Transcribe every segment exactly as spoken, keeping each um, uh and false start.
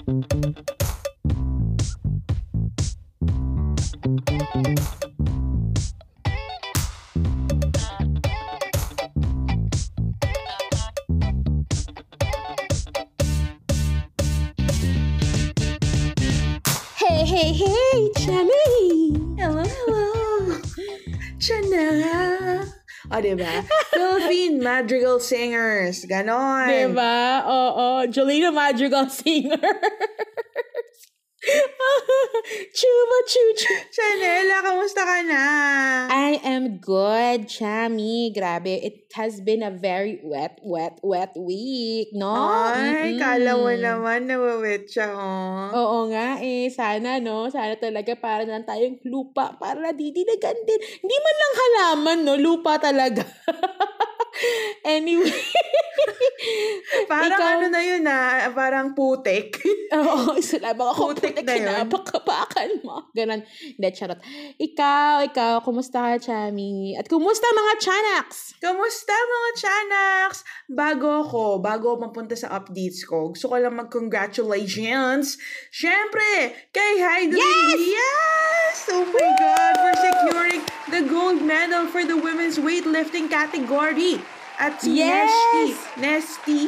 Hey, hey, hey, Jenny! Hello, hello! Jenna! O, oh, diba? Philippine Madrigal Singers. Ganon. Diba? Oo. Oh, oh. Jolene Madrigal Singers. Chuba chuchu. Chanela, kamusta ka na? I am good, Chami. Grabe. It has been a very wet, wet, wet week, no? Ay, mm-hmm. Kala mo naman nawawet siya, oh. Oo nga eh. Sana, no? Sana talaga para na tayong lupa. Para didinagan din. Hindi man lang halaman, no? Lupa talaga. Anyway. Parang ikaw, ano na yun na ah, parang putik. Oo, isa labang ako putik, putik na yun. Kinapakapakan mo. Ganon. Hindi, charot. Ikaw, ikaw, kumusta ka, Chami? At kumusta mga Chanaks? Kumusta mga Chanaks? Bago ko, bago mapunta sa updates ko, gusto ko lang mag-congratulations. Siyempre, kay Hidilyn Diaz! Oh my Woo! God, for securing the gold medal for the women's weightlifting category. At si yes! Nesty, Nesty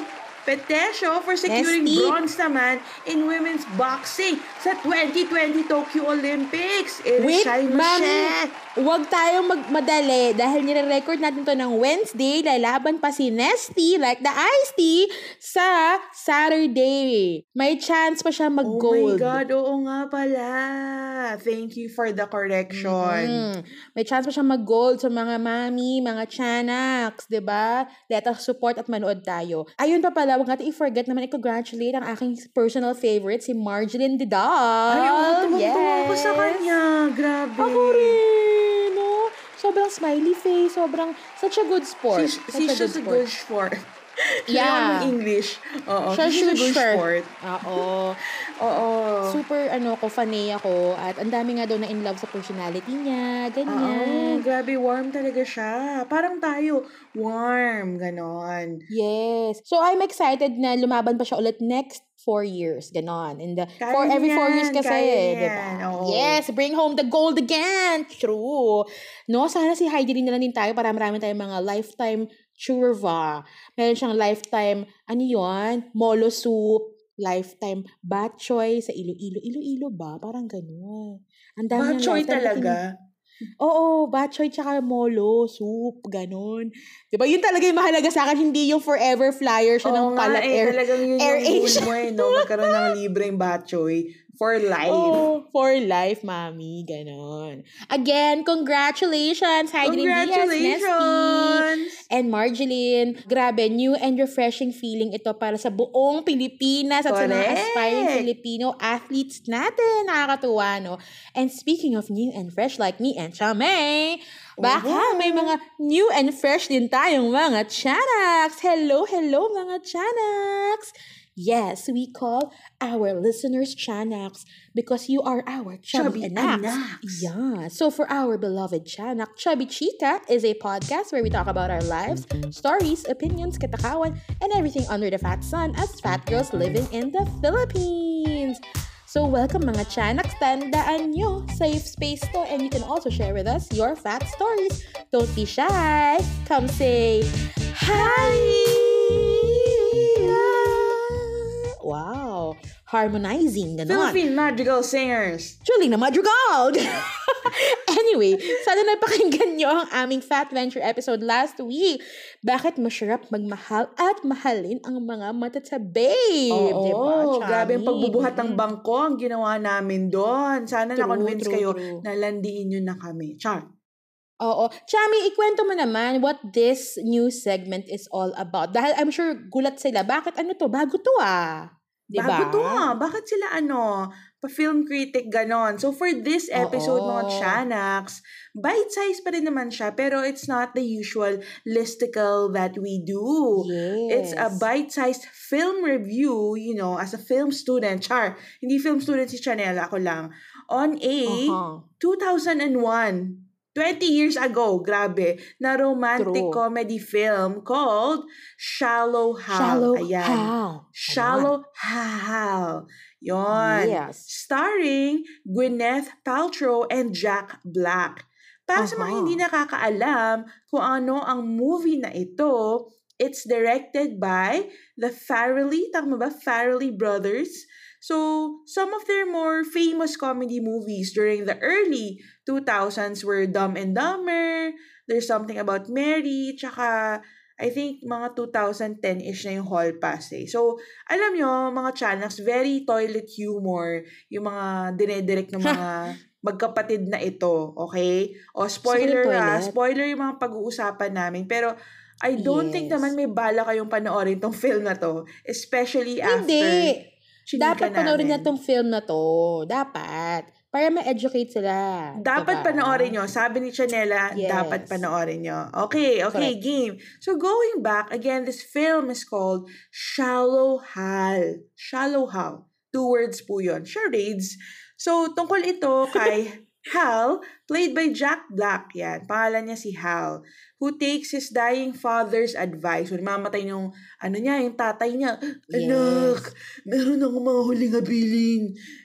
Petesho for securing Nesty. Bronze naman in women's boxing sa twenty twenty Tokyo Olympics. It Wait, mami, huwag tayong magmadali dahil nire-record natin to ng Wednesday. Lalaban pa si Nesty, like the iced tea, sa Saturday. May chance pa siya mag-gold. Oh my God, oo nga pala. Thank you for the correction. Mm-hmm. May chance pa siya mag-gold sa so mga mami, mga Chanaks, diba? Let us support at manood tayo. Ayun pa pala, huwag natin i-forget naman i-congratulate ang aking personal favorite, si Margielyn Didal. Ay, oo, tumagtunga ko sa kanya. Grabe. Ako rin. Sobrang smiley face, sobrang such a good sport. She, she a she's a good sport. Yeah. English. Oo. She's a good sport. Oo. Oo. Super, ano, ko, fanay ako. At ang dami nga daw na in love sa personality niya. Ganyan. Oo. Grabe, warm talaga siya. Parang tayo. Warm. Ganon. Yes. So, I'm excited na lumaban pa siya ulit next four years, ganon. In the kaya for every four years kasi, eh, diba? Oh. Yes, bring home the gold again. True. No, sana si Hidilyn na lang din tayo para marami tayong mga lifetime churva. Meron siyang lifetime, ano yun? Molo soup, lifetime bat choy sa Iloilo. Iloilo ba? Parang ganun. Ang dami bat choy talaga? Ting- Oo, bat choy tsaka molo, soup, ganun. Diba? Yun talaga yung mahalaga sa akin, hindi yung forever flyer siya oh, ng Palat eh, Air. Oo talagang yun Air yung goal mo eh, no? Magkaroon ng libreng bat choy for life. Oh, for life, mami. Ganun. Again, congratulations, Hidilyn Diaz, Nesty, and Margielyn. Grabe, new and refreshing feeling ito para sa buong Pilipinas at Correct. Sa mga aspiring Filipino athletes natin. Nakakatuwa, no? And speaking of new and fresh like me and Chame, baka may mga new and fresh din tayong mga Chanaks. Hello, hello mga Chanaks. Yes, we call our listeners Chanaks because you are our Chubby, Chubby Anaks. Yeah. So for our beloved Chanak, Chubby Chika is a podcast where we talk about our lives, stories, opinions, katakawan, and everything under the fat sun as fat girls living in the Philippines. So welcome mga Chanaks, tandaan nyo, safe space to, and you can also share with us your fat stories. Don't be shy. Come say hi! Wow. Harmonizing, gano'n. Philippine Madrigal Singers. Tuloy na Madrigal! Anyway, sana napakinggan nyo ang aming Fat Venture episode last week. Bakit masarap magmahal at mahalin ang mga matatababe? Oo, diba, grabe yung pagbubuhat ng bangko ang ginawa namin doon. Sana true, na-convince true, kayo true. na landiin nyo na kami. Char. Oo. Chami, ikwento mo naman what this new segment is all about. Dahil I'm sure gulat sila. Bakit ano to? Bago to ah. Diba? Bago to ah. Bakit sila ano? Pa-film critic ganon. So for this episode, Oo. mga Chanaks, bite-size pa rin naman siya. Pero it's not the usual listicle that we do. Yes. It's a bite-sized film review, you know, as a film student. Char, hindi film student si Chanel. Ako lang. On a uh-huh. two thousand one twenty years ago, grabe, na romantic True. comedy film called Shallow Hal. Shallow Ayan. Hal. Shallow Hal. Yon. Yes. Starring Gwyneth Paltrow and Jack Black. Para uh-huh. sa mga hindi nakakaalam kung ano ang movie na ito, it's directed by the Farrelly, tama ba? Farrelly Brothers. So, some of their more famous comedy movies during the early two thousands were Dumb and Dumber, There's Something About Mary, tsaka I think mga twenty ten-ish na yung hall pass eh. So, alam nyo, mga channels, very toilet humor, yung mga dinedirect ng mga magkapatid na ito, okay? O, spoiler na, spoiler yung mga pag-uusapan namin, pero I don't yes. think naman may bala kayong panoorin tong film na to, especially after... Hindi! Chinika Dapat panoorin na tong film na to. Dapat. Para ma-educate sila. Dapat diba? Panoorin nyo. Sabi ni Chanela, yes. dapat panoorin nyo. Okay, okay, Correct. game. So going back, again, this film is called Shallow Hal. Shallow Hal. Two words po yun. Charades. So tungkol ito kay Hal, played by Jack Black. Yan. Pangalan niya si Hal. Who takes his dying father's advice. So mamatay yung, ano niya, yung tatay niya. Anak, yes. meron akong mga huling habilin.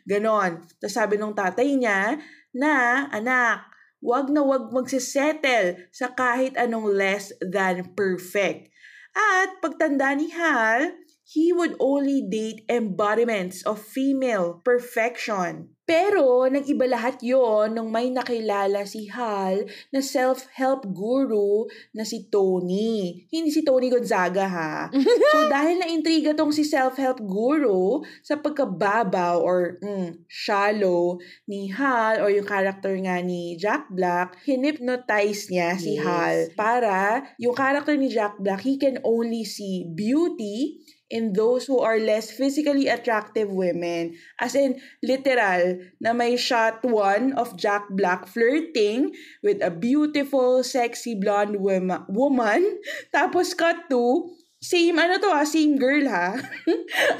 Ganon. Tapos sabi nung tatay niya na, anak, wag na wag magsisettle sa kahit anong less than perfect. At pagtanda ni Hal, he would only date embodiments of female perfection. Pero, nag-iba lahat yon nung may nakilala si Hal na self-help guru na si Tony. Hindi si Tony Gonzaga, ha? So, dahil na-intriga tong si self-help guru sa pagkababaw or mm, shallow ni Hal or yung character nga ni Jack Black, hinipnotize niya si yes. Hal para yung character ni Jack Black, he can only see beauty in those who are less physically attractive women. As in, literal, na may shot one of Jack Black flirting with a beautiful, sexy, blonde wom- woman. Tapos cut to, same, ano to ha, same girl ha.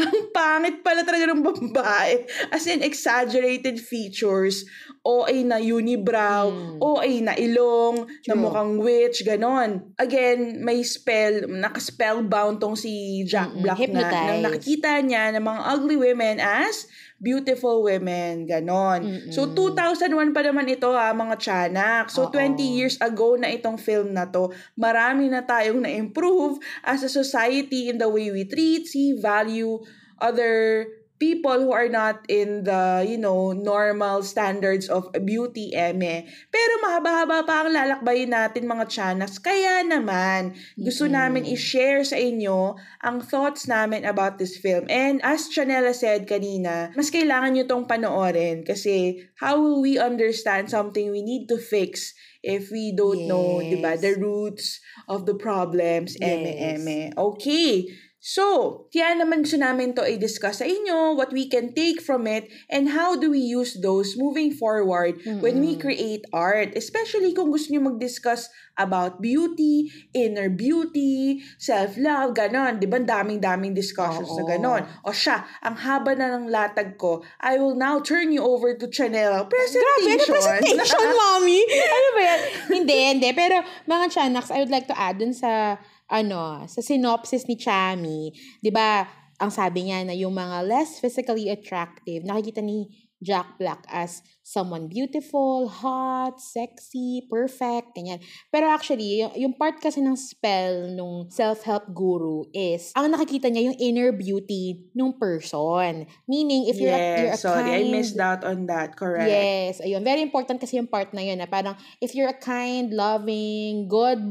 Ang pangit pala talaga ng babae. As in, exaggerated features. O A na unibrow, mm. O A na ilong, True. na mukhang witch, ganon. Again, may spell, naka-spellbound tong si Jack Mm-mm. Black Hypnotize. na. Nang nakikita niya ng mga ugly women as beautiful women, ganon. Mm-mm. So, two thousand one pa naman ito ha, mga tiyanak. So, Uh-oh. twenty years ago na itong film na to. Marami na tayong na-improve as a society in the way we treat, see, value, other people who are not in the, you know, normal standards of beauty, eme. Pero mahaba-haba pa ang lalakbayin natin, mga tiyanas. Kaya naman, gusto mm-hmm. namin i-share sa inyo ang thoughts namin about this film. And as Chanela said kanina, mas kailangan nyo tong panoorin kasi how will we understand something we need to fix if we don't yes. know, diba, the roots of the problems, eme, yes. eme. Okay. So, kaya naman gusto namin to i-discuss sa inyo, what we can take from it, and how do we use those moving forward mm-hmm. when we create art. Especially kung gusto nyo mag-discuss about beauty, inner beauty, self-love, ganon. Diba? Daming-daming discussions Oo. na ganon. O siya, ang haba na ng latag ko, I will now turn you over to Chanela. Presentation! Grabe, presentation, mommy! Ano ba yan? Hindi, hindi. Pero, mga Chanaks, I would like to add dun sa... ano, sa synopsis ni Chami, di ba, ang sabi niya na yung mga less physically attractive, nakikita ni Jack Black as someone beautiful, hot, sexy, perfect, ganyan. Pero actually, yung, yung part kasi ng spell nung self-help guru is, ang nakikita niya yung inner beauty nung person. Meaning, if yes, you're a, you're a sorry, kind... Yes, sorry, I missed out on that, correct. Yes, ayun. Very important kasi yung part na yun, na parang, if you're a kind, loving, good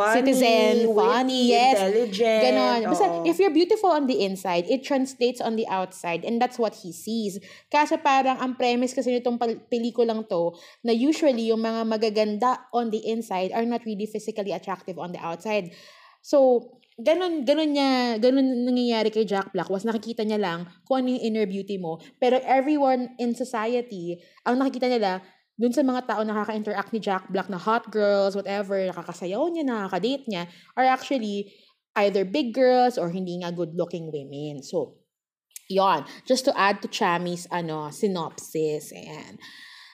funny, citizen, funny, witty, yes. intelligent. Ganon. Basta, oo. If you're beautiful on the inside, it translates on the outside, and that's what he sees. Kasi parang, ang premise kasi nitong pelikulang to, na usually, yung mga magaganda on the inside are not really physically attractive on the outside. So, ganon, ganon niya, ganon nangyayari kay Jack Black was nakikita niya lang kung ano yung inner beauty mo. Pero everyone in society, ang nakikita nila, dun sa mga tao nakaka-interact ni Jack Black na hot girls, whatever, nakakasayaw niya, nakaka-date niya, are actually either big girls or hindi nga good-looking women. So, yon. Just to add to Chami's ano, synopsis. Ayan.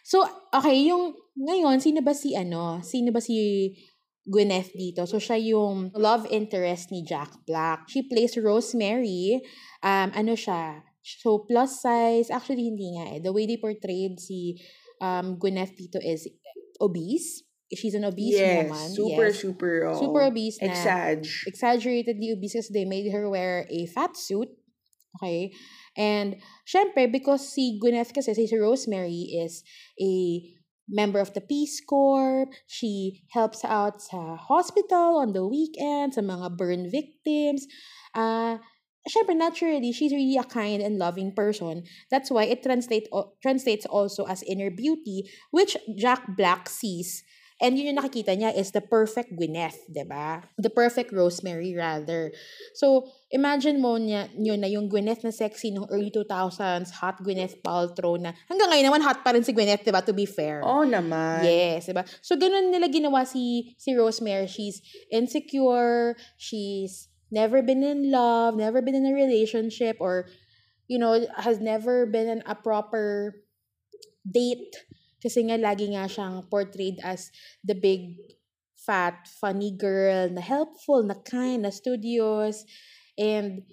So, okay, yung ngayon, sino ba si ano? Sino ba si Gwyneth dito? So, siya yung love interest ni Jack Black. She plays Rosemary. Um, ano siya? So, plus size. Actually, hindi nga eh. The way they portrayed si um, Gwyneth dito is obese. She's an obese yes, woman. Super, yes, super, oh, super obese na. Exag. Exaggeratedly obese because they made her wear a fat suit. Okay? And, syempre, because si Gwyneth kasi, si Rosemary is a member of the Peace Corps. She helps out sa hospital on the weekends, sa mga burn victims. Uh, syempre, naturally, she's really a kind and loving person. That's why it translate, translates also as inner beauty, which Jack Black sees. And yun yung nakikita niya is the perfect Gwyneth, diba? The perfect Rosemary, rather. So, imagine mo niya, yun na yung Gwyneth na sexy ng early two thousands, hot Gwyneth Paltrow na, hanggang ngayon naman hot pa rin si Gwyneth, diba? To be fair. Oh, naman. Yes, diba? So, ganun nila ginawa si, si Rosemary. She's insecure, she's never been in love, never been in a relationship, or, you know, has never been in a proper date. Kasi nga, lagi nga siyang portrayed as the big, fat, funny girl, na helpful, na kind, na studious. And,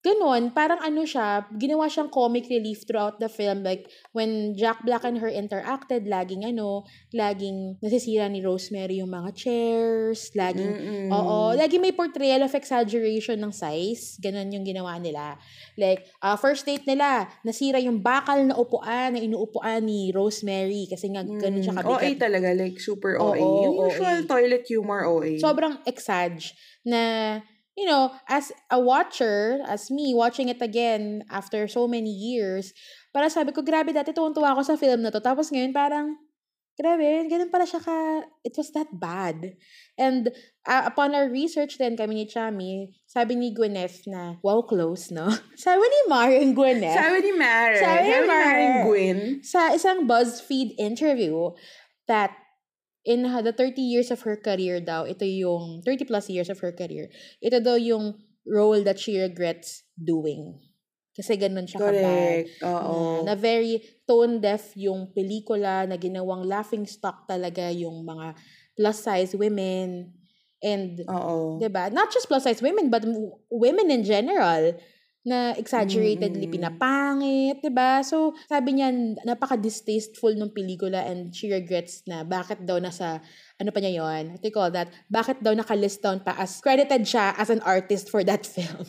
ganun, parang ano siya, ginawa siyang comic relief throughout the film. Like, when Jack Black and her interacted, laging ano, laging nasisira ni Rosemary yung mga chairs, laging, mm-mm, oo, laging may portrayal of exaggeration ng size. Ganun yung ginawa nila. Like, uh, first date nila, nasira yung bakal na upuan, na inuupuan ni Rosemary, kasi nga ganun siya kabigat. O A talaga, like, super O A. Oo, yung usual toilet humor O A. Sobrang exag na, you know, as a watcher, as me, watching it again after so many years, para sabi ko, grabe dati, tuwang-tuwa ako sa film na to. Tapos ngayon, parang, grabe, ganun pala siya ka, it was that bad. And uh, upon our research then kami ni Chami, sabi ni Gwyneth na, wow, close, no? Sabi ni Mar and Gwyneth. Sabi ni Mar. Sabi ni Mar and Gwyn. Sa isang BuzzFeed interview that in the thirty years of her career daw, ito yung, thirty plus years of her career, ito daw yung role that she regrets doing. Kasi ganun siya kabay. Uh, na very tone-deaf yung pelikula, na ginawang laughing stock talaga yung mga plus-size women. And, uh-oh, diba? Not just plus-size women, but women in general, na exaggeratedly mm. pinapangit, diba? So, sabi niya, napaka-distasteful ng pelikula and she regrets na bakit daw nasa, ano pa niya yun? What do you call that? Bakit daw nakalist down pa as credited siya as an artist for that film?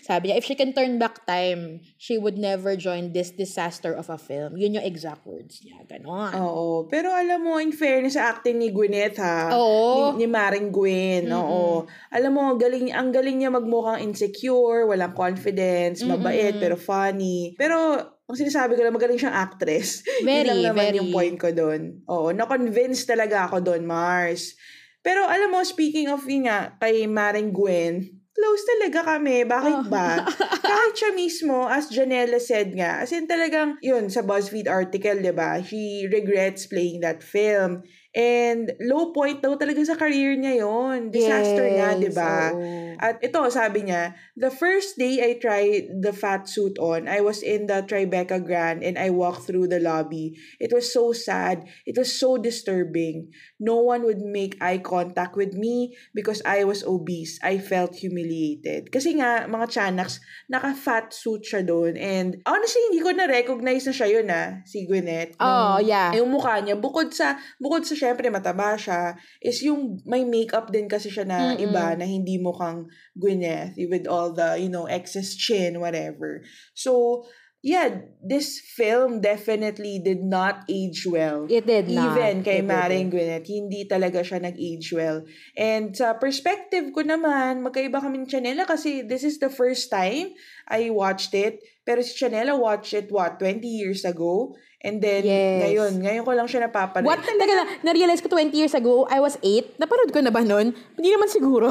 Sabi niya, if she can turn back time, she would never join this disaster of a film. Yun yung exact words niya. Ganon. Oo. Pero alam mo, in fairness sa acting ni Gwyneth, ha? Oo. Ni, ni Maring Gwyn. Mm-hmm. Oo. Alam mo, galing, ang galing niya magmukhang insecure, walang confidence, mabait, mm-hmm, pero funny. Pero, ang sinasabi ko lang, magaling siyang actress. Very, yun lang naman very. Yung point ko doon. Oo. Na-convince talaga ako doon, Mars. Pero alam mo, speaking of yun nga, kay Maring Gwyn, close talaga kami. Bakit ba? Kahit siya mismo, as Janela said nga, as in talagang, yun, sa BuzzFeed article, diba? She regrets playing that film. And low point daw talaga sa career niya yun. Disaster yes, nga, diba? So, at ito, sabi niya, the first day I tried the fat suit on, I was in the Tribeca Grand and I walked through the lobby. It was so sad. It was so disturbing. No one would make eye contact with me because I was obese. I felt humiliated. Kasi nga, mga Chanaks, naka-fat suit siya doon. And honestly, hindi ko na-recognize na siya yun, ah, si Gwyneth. Oh, nung, yeah. Yung mukha niya, bukod sa, bukod sa syempre mataba siya, is yung may makeup din kasi siya na mm-mm, iba na hindi mukhang Gwyneth with all the, you know, excess chin, whatever. So, yeah, this film definitely did not age well. It did not. Even kay Maring Gwyneth, hindi talaga siya nag-age well. And sa perspective ko naman, magkaiba kami ni Chanela kasi this is the first time I watched it. Pero si Chanela watched it, what, twenty years ago? And then, yes, ngayon, ngayon ko lang siya napapanood. What? Talaga, na-realize ko twenty years ago, I was eight. Naparod ko na ba noon? Hindi naman siguro.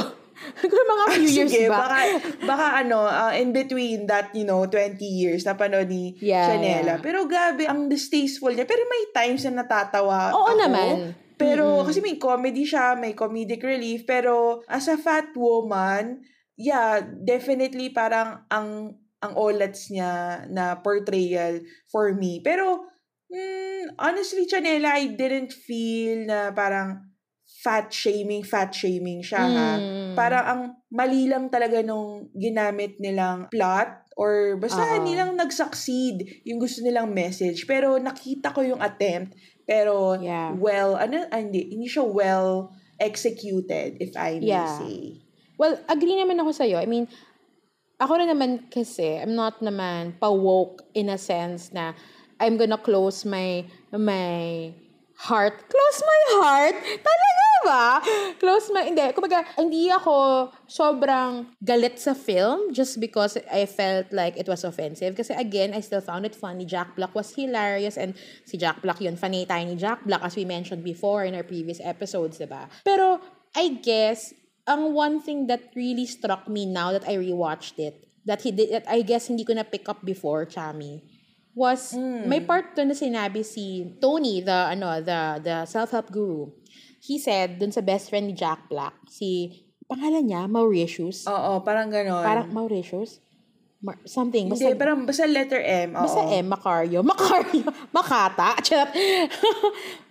Mga few years sige, back. Baka, baka ano, uh, in between that, you know, twenty years na panood ni yeah, Chanela. Yeah. Pero grabe, ang distasteful niya. Pero may times na natatawa oo ako. Naman. Pero, mm-hmm, kasi may comedy siya, may comedic relief. Pero, as a fat woman, yeah, definitely parang ang ang olats niya na portrayal for me. Pero, Mm, honestly, Janela, I didn't feel na parang fat shaming, fat shaming siya ha. Mm. Parang ang mali lang talaga nung ginamit nilang plot or basta uh-huh. nilang nag-succeed yung gusto nilang message. Pero nakita ko yung attempt. Pero yeah. well, ano, hindi, hindi siya well executed, if I may yeah. say. Well, agree naman ako sa'yo. I mean, ako na naman kasi, I'm not naman pa-woke in a sense na I'm gonna close my my heart. Close my heart? Talaga ba? Close my... Hindi. Kumbaga, hindi ako sobrang galit sa film just because I felt like it was offensive. Kasi again, I still found it funny. Jack Black was hilarious and si Jack Black yun. Funny tayo ni Jack Black as we mentioned before in our previous episodes, diba? Pero, I guess... Ang one thing that really struck me now that I rewatched it, that he did, that I guess hindi ko na pick up before, Chami, was mm. may part to na sinabi si Tony, the ano, the the self-help guru. He said dun sa best friend ni Jack Black, si pangalan niya Mauritius. Oo, parang ganon. Parang Mauritius. Mar- something. Basta, hindi, parang basta letter M. Oo. Basta M, Macario. Macario. Makata.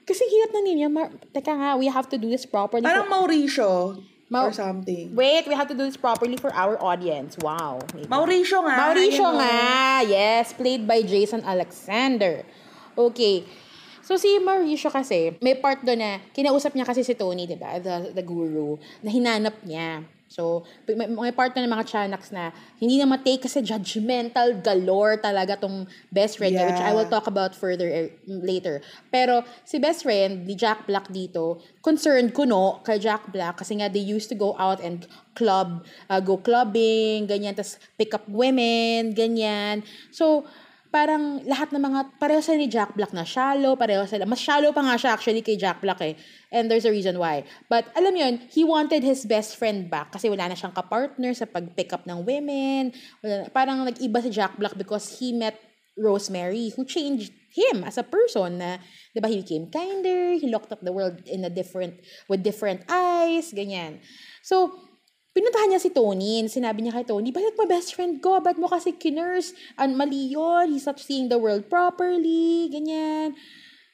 Kasi hirap na niya. Mar- Teka nga, we have to do this properly. Parang Mauricio. Ma- or something. Wait, we have to do this properly for our audience. Wow. Mauricio nga. Mauricio nga. Yes, played by Jason Alexander. Okay. So, si Mauricio kasi, may part doon na, kinausap niya kasi si Tony, diba? The, the guru, na hinanap niya. So, may, may part na ng mga Chanaks na, hindi na matake kasi judgmental galore talaga tong best friend yeah. niya, which I will talk about further er, later. Pero, si best friend, ni Jack Black dito, concerned kuno kay Jack Black kasi nga they used to go out and club, uh, go clubbing, ganyan, tas pick up women, ganyan. So, parang lahat ng mga, pareho sila ni Jack Black na shallow, pareho sila, mas shallow pa nga siya actually kay Jack Black eh. And there's a reason why. But alam yun, he wanted his best friend back kasi wala na siyang kapartner sa pag-pick up ng women. Wala, parang nag-iba si Jack Black because he met Rosemary who changed him as a person na, di ba, he became kinder, he looked up the world in a different, with different eyes, ganyan. So, pinuntahan niya si Tony and sinabi niya kay Tony, balik mo best friend ko, ba't mo kasi kinurse? An mali yun, he's not seeing the world properly, ganyan.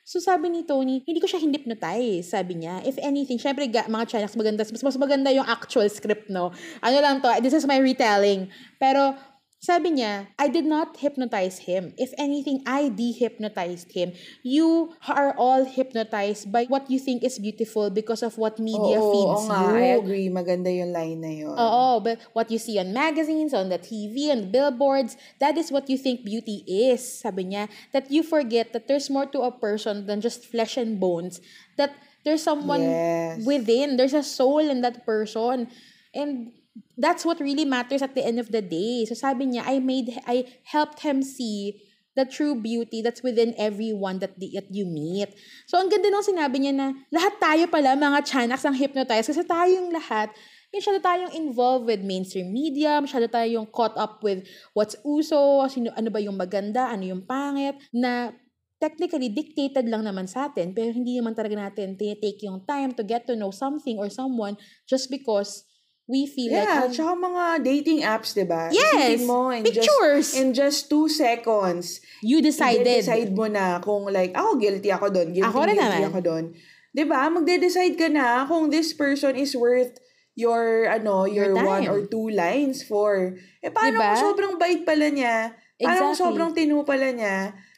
So sabi ni Tony, hindi ko siya hinipnotize, sabi niya. If anything, syempre mga Chinaks maganda, mas, mas maganda yung actual script, no? Ano lang to, this is my retelling. Pero sabi niya, I did not hypnotize him. If anything, I de-hypnotized him. You are all hypnotized by what you think is beautiful because of what media oo, feeds oo nga, you. I agree. Maganda yung line na yun. Oo, but what you see on magazines, on the T V, on billboards, that is what you think beauty is, sabi niya. That you forget that there's more to a person than just flesh and bones. That there's someone yes. within. There's a soul in that person. And that's what really matters at the end of the day. So sabi niya, I made, I helped him see the true beauty that's within everyone that, the, that you meet. So ang ganda nung sinabi niya na lahat tayo pala mga Chinaks ang hypnotized kasi tayong lahat, masyado tayong involved with mainstream media, masyado tayong caught up with what's uso, sino, ano ba yung maganda, ano yung pangit, na technically, dictated lang naman sa atin, pero hindi naman talaga natin take yung time to get to know something or someone just because we feel yeah, like... Yeah, tsaka mga dating apps, diba? Yes! Mo and pictures! Just, in just two seconds, you decided. Decide mo na kung like, ako guilty ako doon. Guilty, ako guilty naman. Ako doon. Diba? Magde-decide ka na kung this person is worth your, ano, your, your one or two lines for. Eh, paano diba? Kung sobrang bait pala niya? Exactly. Paano kung sobrang tinu pala niya?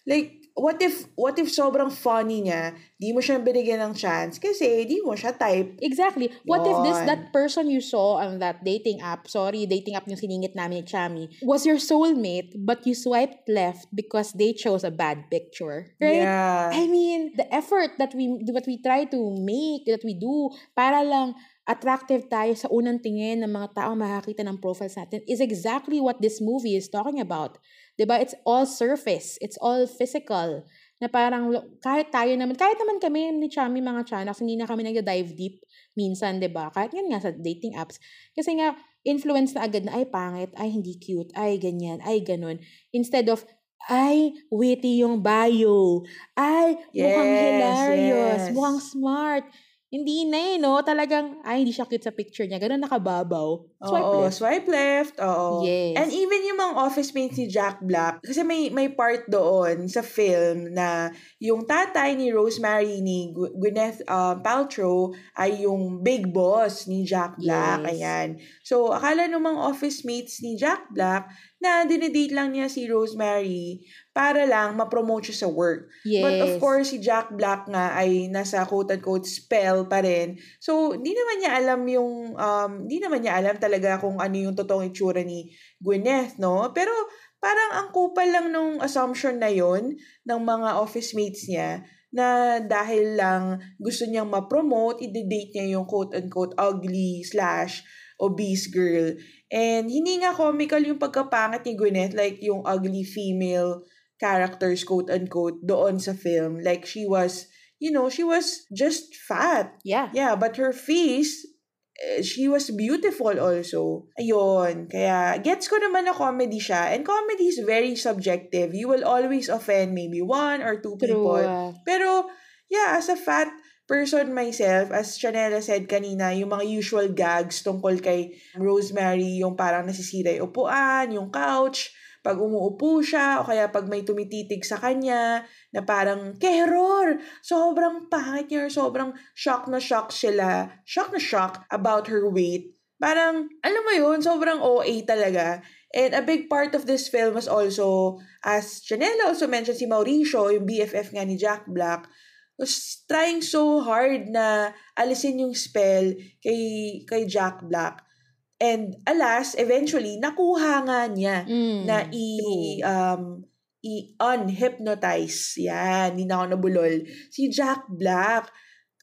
Like, what if what if sobrang funny niya, di mo siya binigyan ng chance kasi di mo siya type. Exactly. What Yon. If this that person you saw on that dating app, sorry, dating app yung siningit namin ni Chami, was your soulmate but you swiped left because they chose a bad picture. Right? Yeah. I mean, the effort that we what we try to make, that we do para lang attractive tayo sa unang tingin ng mga tao makakita ng profiles natin is exactly what this movie is talking about. Diba? It's all surface. It's all physical. Na parang kahit tayo naman, kahit naman kami ni Chami mga Chanaks, hindi na kami nag-dive deep minsan, diba? Kahit yan nga sa dating apps. Kasi nga, influence na agad na, ay pangit, ay hindi cute, ay ganyan, ay ganun. Instead of, ay, witty yung bio. Ay, yes, mukhang hilarious. Yes. Mukhang smart. Hindi na eh, no? Talagang, ay, hindi siya cute sa picture niya. Ganun nakababaw. Swipe oo, left. Swipe left. Oo. Yes. And even yung mga office mates ni Jack Black, kasi may may part doon sa film na yung tatay ni Rosemary ni Gwyneth uh, Paltrow ay yung big boss ni Jack Black. Yes. Ayan. So, akala ng mga office mates ni Jack Black na dinedate lang niya si Rosemary para lang ma-promote siya sa work. Yes. But of course, si Jack Black nga ay nasa quote-unquote spell pa rin. So, di naman niya alam yung, um, di naman niya alam talaga kung ano yung totoong itsura ni Gwyneth, no? Pero parang ang kupal lang nung assumption na yon ng mga office mates niya na dahil lang gusto niyang ma-promote, i-date niya yung quote-unquote ugly slash obese girl. And hindi nga comical yung pagkapangat ni Gwyneth, like yung ugly female characters, quote-unquote, doon sa film. Like, she was, you know, she was just fat. Yeah. Yeah, but her face, she was beautiful also. Ayun. Kaya, gets ko naman na comedy siya. And comedy is very subjective. You will always offend maybe one or two True. people. Pero, yeah, as a fat person myself, as Chanela said kanina, yung mga usual gags tungkol kay Rosemary, yung parang nasisira yung upuan, yung couch, pag umuupo siya, o kaya pag may tumititig sa kanya, na parang, "Keror! Sobrang pangit niya," sobrang shock na shock sila, shock na shock about her weight. Parang, alam mo yun, sobrang O A talaga. And a big part of this film was also, as Chanela also mentioned, si Mauricio, yung B F F nga ni Jack Black, was trying so hard na alisin yung spell kay kay Jack Black. And alas, eventually, nakuha nga niya mm, na i- um, i-unhypnotize. Yan, hindi na ako nabulol. Si Jack Black.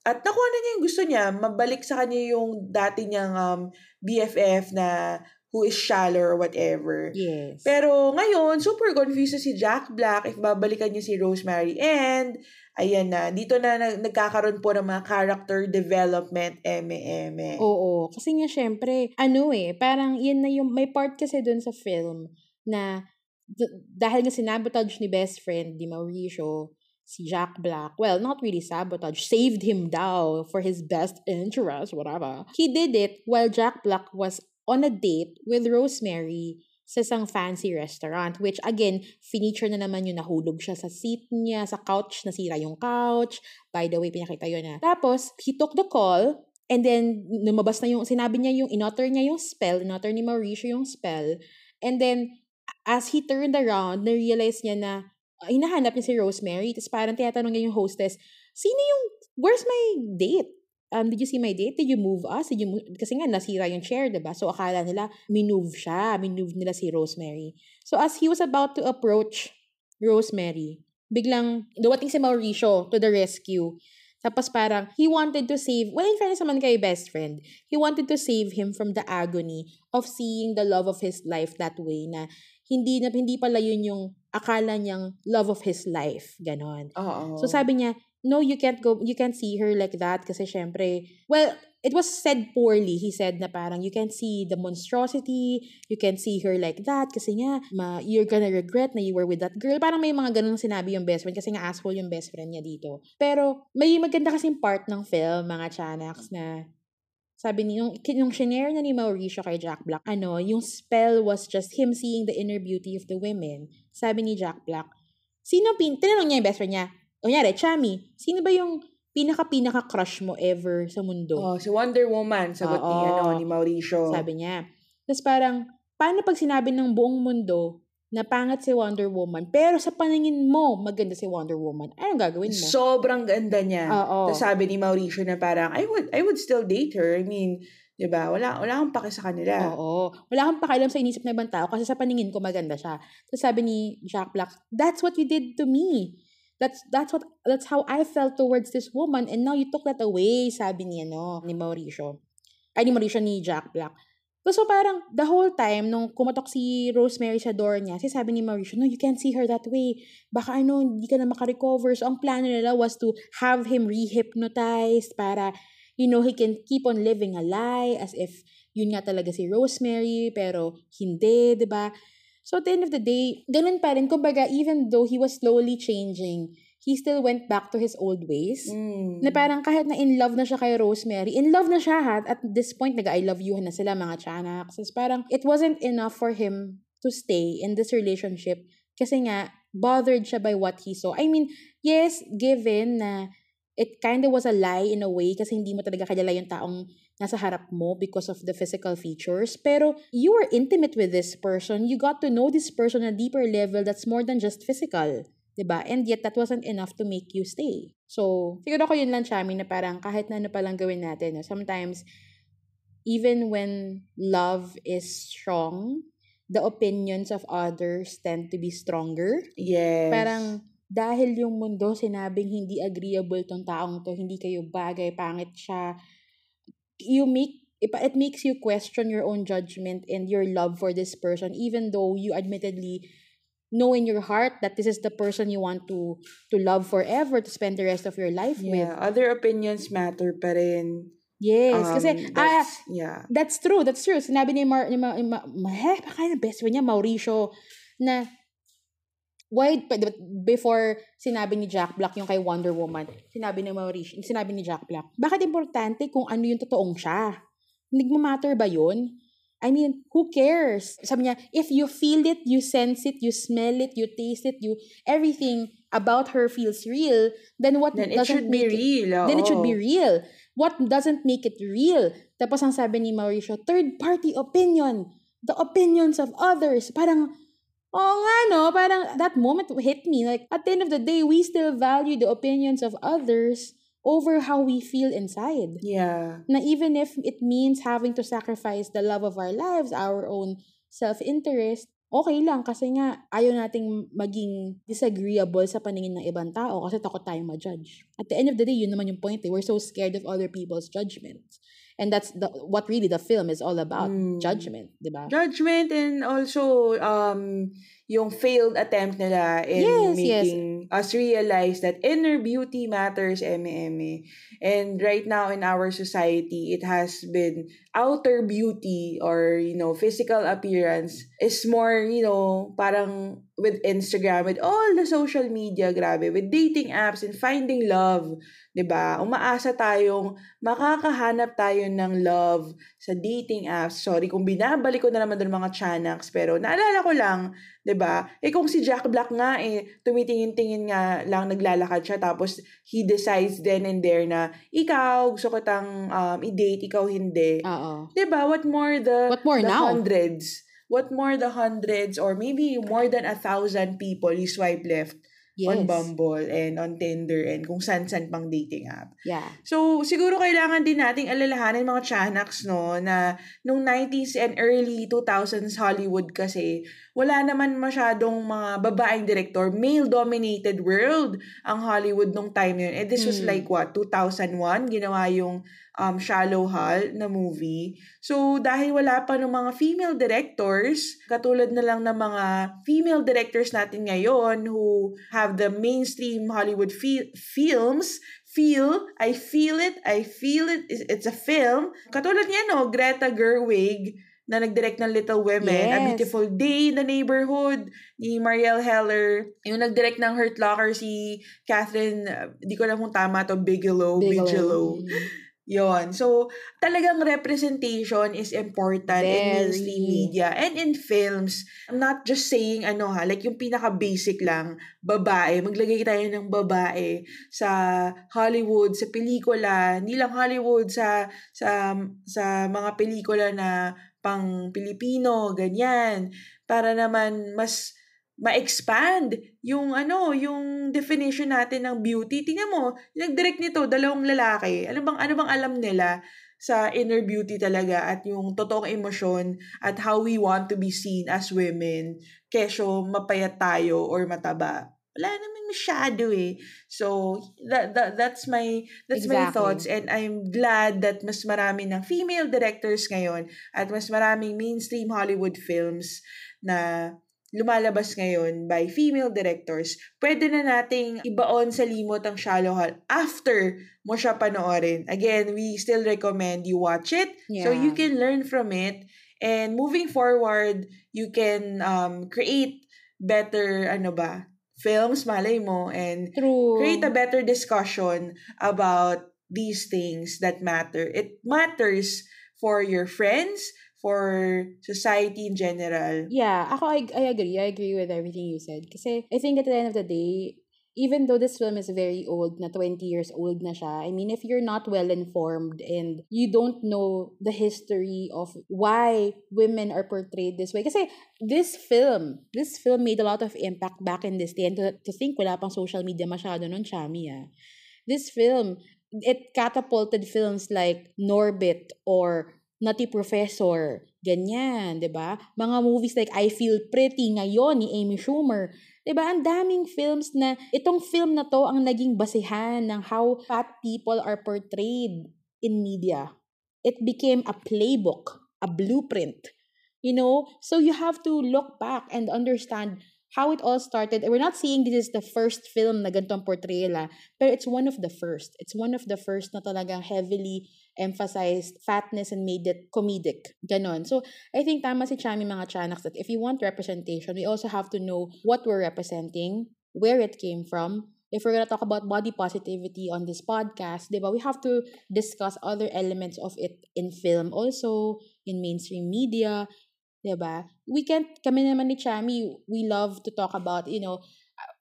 At nakuha na niya yung gusto niya. Mabalik sa kanya yung dati niyang um, B F F na who is shallow or whatever. Yes. Pero ngayon, super confused si Jack Black if babalikan niya si Rosemary. And, ayan na, dito na nagkakaroon po ng mga character development, M M M. Oo, kasi nga syempre, ano eh, parang yan na yung, may part kasi dun sa film na d- dahil nga sinabotage ni best friend, di Mauricio, si Jack Black, well, not really sabotage, saved him daw for his best interest, whatever. He did it while Jack Black was on a date with Rosemary sa isang fancy restaurant, which again, furniture na naman yung nahulog siya sa seat niya, sa couch, nasira yung couch. By the way, pinakita yun na. Tapos, he took the call, and then, lumabas na yung, sinabi niya yung, in-utter niya yung spell, in-utter ni Mauricio yung spell, and then, as he turned around, na-realize niya na, hinahanap niya si Rosemary, tapos parang tinatanong niya yung hostess, sino yung, where's my date? Um, did you see my date? Did you move us? Did you move? Kasi nga, nasira yung chair, diba? So, akala nila, minove siya. Minove nila si Rosemary. So, as he was about to approach Rosemary, biglang, dumating si Mauricio to the rescue. Tapos parang, he wanted to save, well, in fairness naman kay best friend, he wanted to save him from the agony of seeing the love of his life that way na hindi, na, hindi pala yun yung akala niyang love of his life. Ganon. Uh-oh. So, sabi niya, no, you can't go, you can't see her like that kasi syempre, well, it was said poorly. He said na parang, you can't see the monstrosity, you can't see her like that kasi nga, ma, you're gonna regret na you were with that girl. Parang may mga ganun sinabi yung best friend kasi nga asshole yung best friend niya dito. Pero, may maganda kasing part ng film, mga Chanaks, na sabi ni, nung, nung shinare na ni Mauricio kay Jack Black, ano, yung spell was just him seeing the inner beauty of the women. Sabi ni Jack Black, sino pin, tinanong niya yung best friend niya, kunyari, Chami, sino ba yung pinaka-pinaka-crush mo ever sa mundo? Oh, si Wonder Woman, sagot ni, ano, ni Mauricio. Sabi niya. Tapos parang, paano pag sinabi ng buong mundo na pangat si Wonder Woman, pero sa paningin mo, maganda si Wonder Woman, anong gagawin mo? Sobrang ganda niya. Oo. Tapos sabi ni Mauricio na parang, I would, I would still date her. I mean, diba? Wala, wala akong paki sa kanila. Oo. Wala akong pakialam sa inisip na ibang tao kasi sa paningin ko maganda siya. Tapos sabi ni Jack Black, that's what you did to me. That's that's what that's how I felt towards this woman, and now you took that away, sabi niya, no, ni Mauricio. Ay, ni Mauricio, ni Jack Black. So, so parang the whole time, nung kumatok si Rosemary sa door niya, si sabi ni Mauricio, no, you can't see her that way. Baka ano, hindi ka na makarecover. So ang plano nila was to have him rehypnotized para, you know, he can keep on living a lie as if yun nga talaga si Rosemary, pero hindi, diba? So, at the end of the day, ganun pa rin. Kumbaga, even though he was slowly changing he still went back to his old ways. Mm. Na parang kahit na in love na siya kay Rosemary, in love na siya ha, at this point, nag-I love you na sila mga tiyanak. So parang it wasn't enough for him to stay in this relationship kasi nga, bothered siya by what he saw. I mean, yes, given na it kind of was a lie in a way kasi hindi mo talaga kilala yung taong nasa harap mo because of the physical features. Pero you were intimate with this person. You got to know this person on a deeper level that's more than just physical. Diba? And yet, that wasn't enough to make you stay. So, siguro ko yun lang siya, na parang kahit na ano palang gawin natin. No? Sometimes, even when love is strong, the opinions of others tend to be stronger. Yes. Parang, dahil yung mundo sinabing hindi agreeable tong taong to, hindi kayo bagay, pangit siya, you make, it makes you question your own judgment and your love for this person, even though you admittedly know in your heart that this is the person you want to to love forever, to spend the rest of your life yeah, with. Other opinions matter pa rin. Yes, um, kasi that's, ah, yeah. that's true, that's true. Sinabi ni Mar, ni Ma, ni Ma, Ma eh, baka na best friend niya, Mauricio, na, why, before sinabi ni Jack Black yung kay Wonder Woman, sinabi ni Mauricio, sinabi ni Jack Black, bakit importante kung ano yung totoong siya? Nagmamatter ba yun? I mean, who cares? Sabi niya, if you feel it, you sense it, you smell it, you taste it, you everything about her feels real, then what then doesn't it should be real? It, then it should be real. What doesn't make it real? Tapos ang sabi ni Mauricio, third-party opinion. The opinions of others. Parang, oh nga no, parang that moment hit me. Like, at the end of the day, we still value the opinions of others over how we feel inside. Yeah. Na even if it means having to sacrifice the love of our lives, our own self-interest, okay lang kasi nga ayaw nating maging disagreeable sa paningin ng ibang tao kasi takot tayong ma-judge. At the end of the day, yun naman yung point. Eh. We're so scared of other people's judgment. And that's the, what really the film is all about. Mm. Judgment, di ba? Judgment and also um, yung failed attempt nila in yes, making yes. us realize that inner beauty matters, eme-eme. And right now in our society, it has been outer beauty or, you know, physical appearance is more, you know, parang with Instagram, with all the social media, grabe, with dating apps and finding love, di ba? Umaasa tayong makakahanap tayo ng love sa dating apps. Sorry kung binabalik ko na naman doon mga chanaks, pero naalala ko lang, di ba? Eh kung si Jack Black nga, eh, tumitingin-tingin nga lang, naglalakad siya, tapos he decides then and there na, ikaw, gusto ko tang um, i-date, ikaw hindi. Uh-oh. Di ba? What more the, What more the now? hundreds? What more the hundreds or maybe more than a thousand people you swipe left yes. on Bumble and on Tinder and kung san-san pang dating app. Yeah. So, siguro kailangan din nating alalahanin mga tiyanaks, no, na nung nineties and early two thousands Hollywood kasi, wala naman masyadong mga babaeng director. Male-dominated world ang Hollywood nung time yun. And this hmm. was like what, two thousand one? Ginawa yung um Shallow Hal na movie. So, dahil wala pa ng mga female directors, katulad na lang ng mga female directors natin ngayon who have the mainstream Hollywood fi- films, feel, I feel it, I feel it, it's a film. Katulad niya, no, Greta Gerwig, na nag-direct ng Little Women, yes. A Beautiful Day in the Neighborhood, ni Marielle Heller, yung nag-direct ng Hurt Locker, si Catherine, uh, di ko alam kung tama to, Bigelow, Bigelow. Bigelow. Yon. So, talagang representation is important Very. in mainstream media and in films. I'm not just saying, ano ha, like yung pinaka-basic lang, babae. Maglagay tayo ng babae sa Hollywood, sa pelikula, hindi lang Hollywood, sa, sa, sa mga pelikula na pang Pilipino, ganyan. Para naman mas ma-expand yung ano, yung definition natin ng beauty. Tingnan mo, nag-direct nito, dalawang lalaki. Ano bang, ano bang alam nila sa inner beauty talaga at yung totoong emosyon at how we want to be seen as women kesyo mapayat tayo or mataba. Wala naman masyado eh. So, that, that, that's my that's exactly. my thoughts and I'm glad that mas marami ng female directors ngayon at mas maraming mainstream Hollywood films na lumalabas ngayon by female directors, pwede na nating ibaon sa limot ang Shallow Hal after mo siya panoorin. Again, we still recommend you watch it yeah. so you can learn from it. And moving forward, you can um, create better ano ba films, malay mo, and True. create a better discussion about these things that matter. It matters for your friends, for society in general. Yeah, ako, I, I agree. I agree with everything you said. Kasi I think at the end of the day, even though this film is very old, na twenty years old na siya, I mean, if you're not well-informed and you don't know the history of why women are portrayed this way. Kasi this film, this film made a lot of impact back in this day. And to, to think, wala pang social media masyado nun, Chami, ah. This film, it catapulted films like Norbit or Nutty Professor, ganyan, di ba? Mga movies like I Feel Pretty ngayon ni Amy Schumer. Di ba? Ang daming films na, itong film na to ang naging basehan ng how fat people are portrayed in media. It became a playbook, a blueprint. You know? So you have to look back and understand how it all started. We're not saying this is the first film na ganitong portrayal, ah, but it's one of the first. It's one of the first na talagang heavily emphasized fatness and made it comedic. Ganon. So, I think tama si Chami, mga Chanaks, that if you want representation, we also have to know what we're representing, where it came from. If we're gonna talk about body positivity on this podcast, diba, we have to discuss other elements of it in film also, in mainstream media, diba? We can't, kami naman ni Chami, we love to talk about, you know,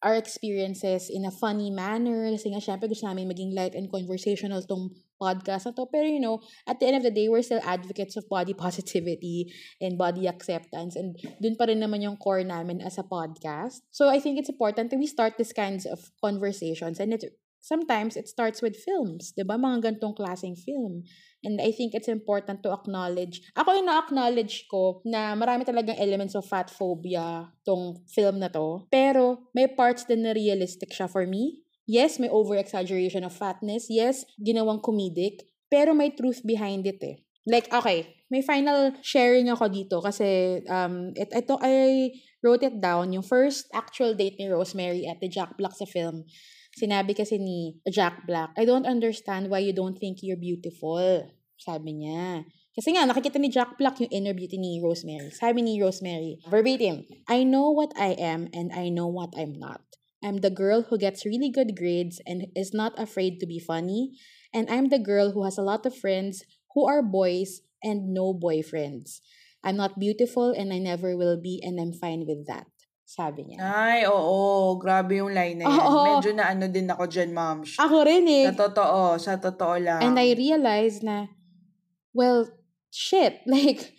our experiences in a funny manner. Kasi nga, syempre, gusto namin maging light and conversational tong podcast na to. Pero, you know, at the end of the day, we're still advocates of body positivity and body acceptance. And dun pa rin naman yung core namin as a podcast. So, I think it's important that we start these kinds of conversations. And it, sometimes, it starts with films. Diba? Mga gantong klaseng film. And I think it's important to acknowledge. Ako yung na-acknowledge ko na marami talagang elements of fat phobia tong film na to. Pero may parts din na realistic siya for me. Yes, may over-exaggeration of fatness. Yes, ginawang comedic. Pero may truth behind it eh. Like, okay, may final sharing ako dito kasi um, it, ito, I wrote it down. Yung first actual date ni Rosemary at the Jack Black sa film. Sinabi kasi ni Jack Black, "I don't understand why you don't think you're beautiful." Sabi niya. Kasi nga, nakikita ni Jack Black yung inner beauty ni Rosemary. Sabi ni Rosemary, verbatim, "I know what I am and I know what I'm not. I'm the girl who gets really good grades and is not afraid to be funny. And I'm the girl who has a lot of friends who are boys and no boyfriends. I'm not beautiful and I never will be and I'm fine with that." Sabi niya. Ay, oo. Grabe yung line na yan. Oo. Medyo na ano din ako dyan, ma'am. Ako rin eh. Sa totoo. Sa totoo lang. And I realized na, well, shit. Like,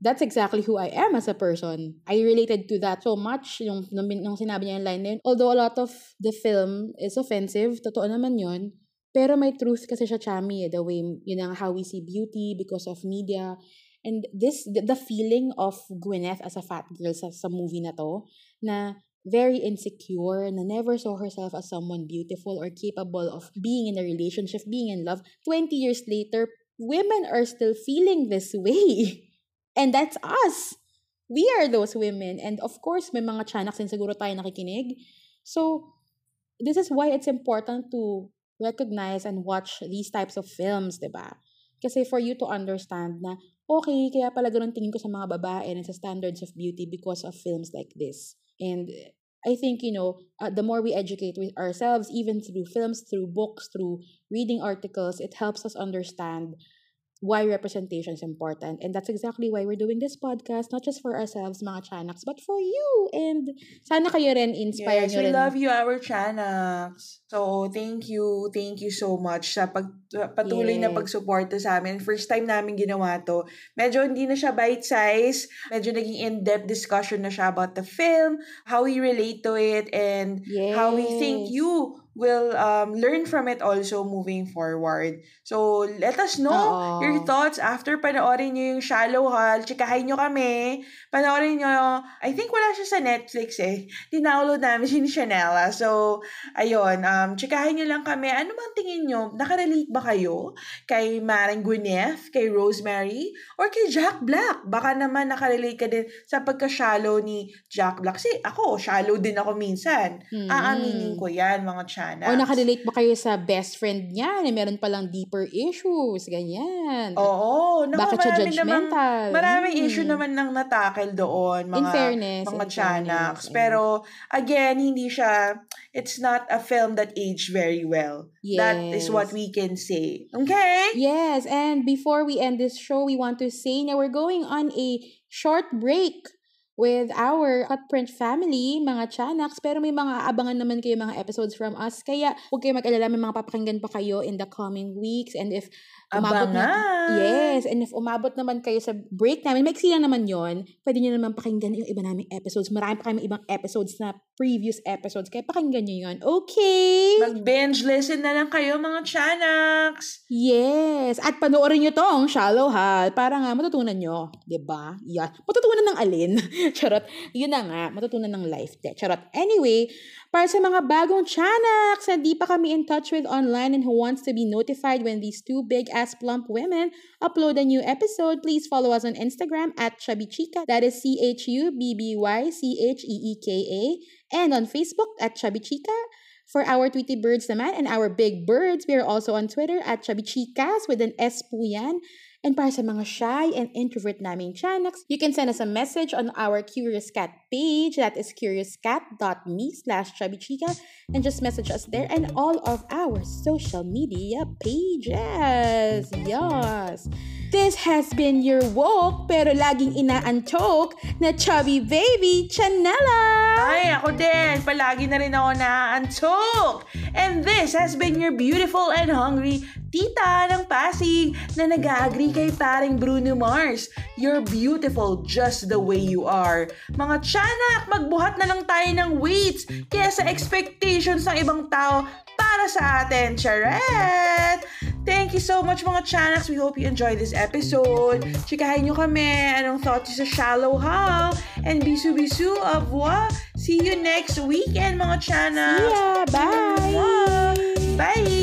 that's exactly who I am as a person. I related to that so much. Yung, yung sinabi niya yung line na yun. Although a lot of the film is offensive. Totoo naman yun. Pero may truth kasi siya, Chami. Eh, the way, yun ang how we see beauty because of media. And this, the feeling of Gwyneth as a fat girl sa, sa movie na to, na very insecure, na never saw herself as someone beautiful or capable of being in a relationship, being in love. twenty years later, women are still feeling this way. And that's us. We are those women. And of course, may mga tiyanaks din siguro tayo nakikinig. So, this is why it's important to recognize and watch these types of films, diba? Kasi for you to understand na, okay, kaya pala ganun tingin ko sa mga babae and sa standards of beauty because of films like this. And I think, you know, uh, the more we educate with ourselves, even through films, through books, through reading articles, it helps us understand why representation is important. And that's exactly why we're doing this podcast, not just for ourselves, mga Chanaks, but for you. And sana kayo rin, inspire yes, nyo rin. Yes, we love you, our Chanaks. So, thank you. Thank you so much sa pag patuloy yeah. na pagsuporta sa amin. First time namin ginawa to. Medyo hindi na siya bite-size. Medyo naging in-depth discussion na siya about the film, how we relate to it, and yes. how we think you will um, learn from it also moving forward. So, let us know Aww. your thoughts after panoorin nyo yung Shallow Hal. Chikahin nyo kami. Panoorin nyo, I think wala siya sa Netflix eh. Dinownload namin si Chanela. So, ayun. Um, chikahin nyo lang kami. Ano bang tingin nyo? Nakarelate ba kayo kay Marang Gwyneth, kay Rosemary, or kay Jack Black? Baka naman nakarelate ka din sa pagka-shallow ni Jack Black. Kasi ako, shallow din ako minsan. Mm-hmm. Aaminin ko yan, mga chan. sana. O nakarelate ba kayo sa best friend niya na meron palang deeper issues, ganyan? Oo. Naku, bakit siya judgmental? Namang, maraming hmm. issue naman nang natakil doon, mga, in fairness, mga Chanaks. Pero, again, hindi siya, it's not a film that aged very well. Yes. That is what we can say. Okay? Yes, and before we end this show, we want to say na we're going on a short break with our Cutprint family, mga Chanaks, pero may mga abangan naman kayo mga episodes from us. Kaya huwag kayo mag-alala, may mga papakinggan pa kayo in the coming weeks. And if umabot na, yes, and if umabot naman kayo sa break namin, may eksena naman yon, pwede nyo naman pakinggan yung iba naming episodes. Marami pa kayong ibang episodes na previous episodes. Kaya pakinggan nyo yon. Okay? Mag-binge listen na lang kayo mga Chanaks. Yes. At panoorin nyo tong Shallow Hal. Para nga matutunan nyo. Diba? Yeah. Matutunan ng alin. Charot. Yun na nga, matutunan ng life tech. Charot. Anyway, para sa mga bagong Chanaks na di pa kami in touch with online and who wants to be notified when these two big-ass plump women upload a new episode, please follow us on Instagram at Chubby Chika. That is C H U B B Y C H E E K A. And on Facebook at Chubby Chika. For our Tweety Birds naman and our Big Birds, we are also on Twitter at Chubby Chikas with an S po yan. And para sa mga shy and introvert naming Chanaks, you can send us a message on our Curious Cat page. That is curiouscat dot me slash chubbychika. And just message us there and all of our social media pages. Yes! This has been your woke, pero laging inaantok na Chubby Baby Chanela! Ay, ako din! Palagi na rin ako naantok! And this has been your beautiful and hungry tita ng Pasig na nag-agree kay paring Bruno Mars. You're beautiful just the way you are. Mga Tiyanak, magbuhat na lang tayo ng weights kesa expectations ng ibang tao para sa atin. Charet! Thank you so much mga Chanaks. We hope you enjoyed this episode. Chikahin nyo kami. Anong thoughts sa Shallow Hal? And bisu-bisu abwa. See you next weekend mga Chanaks. See ya! Bye! Bye! Bye!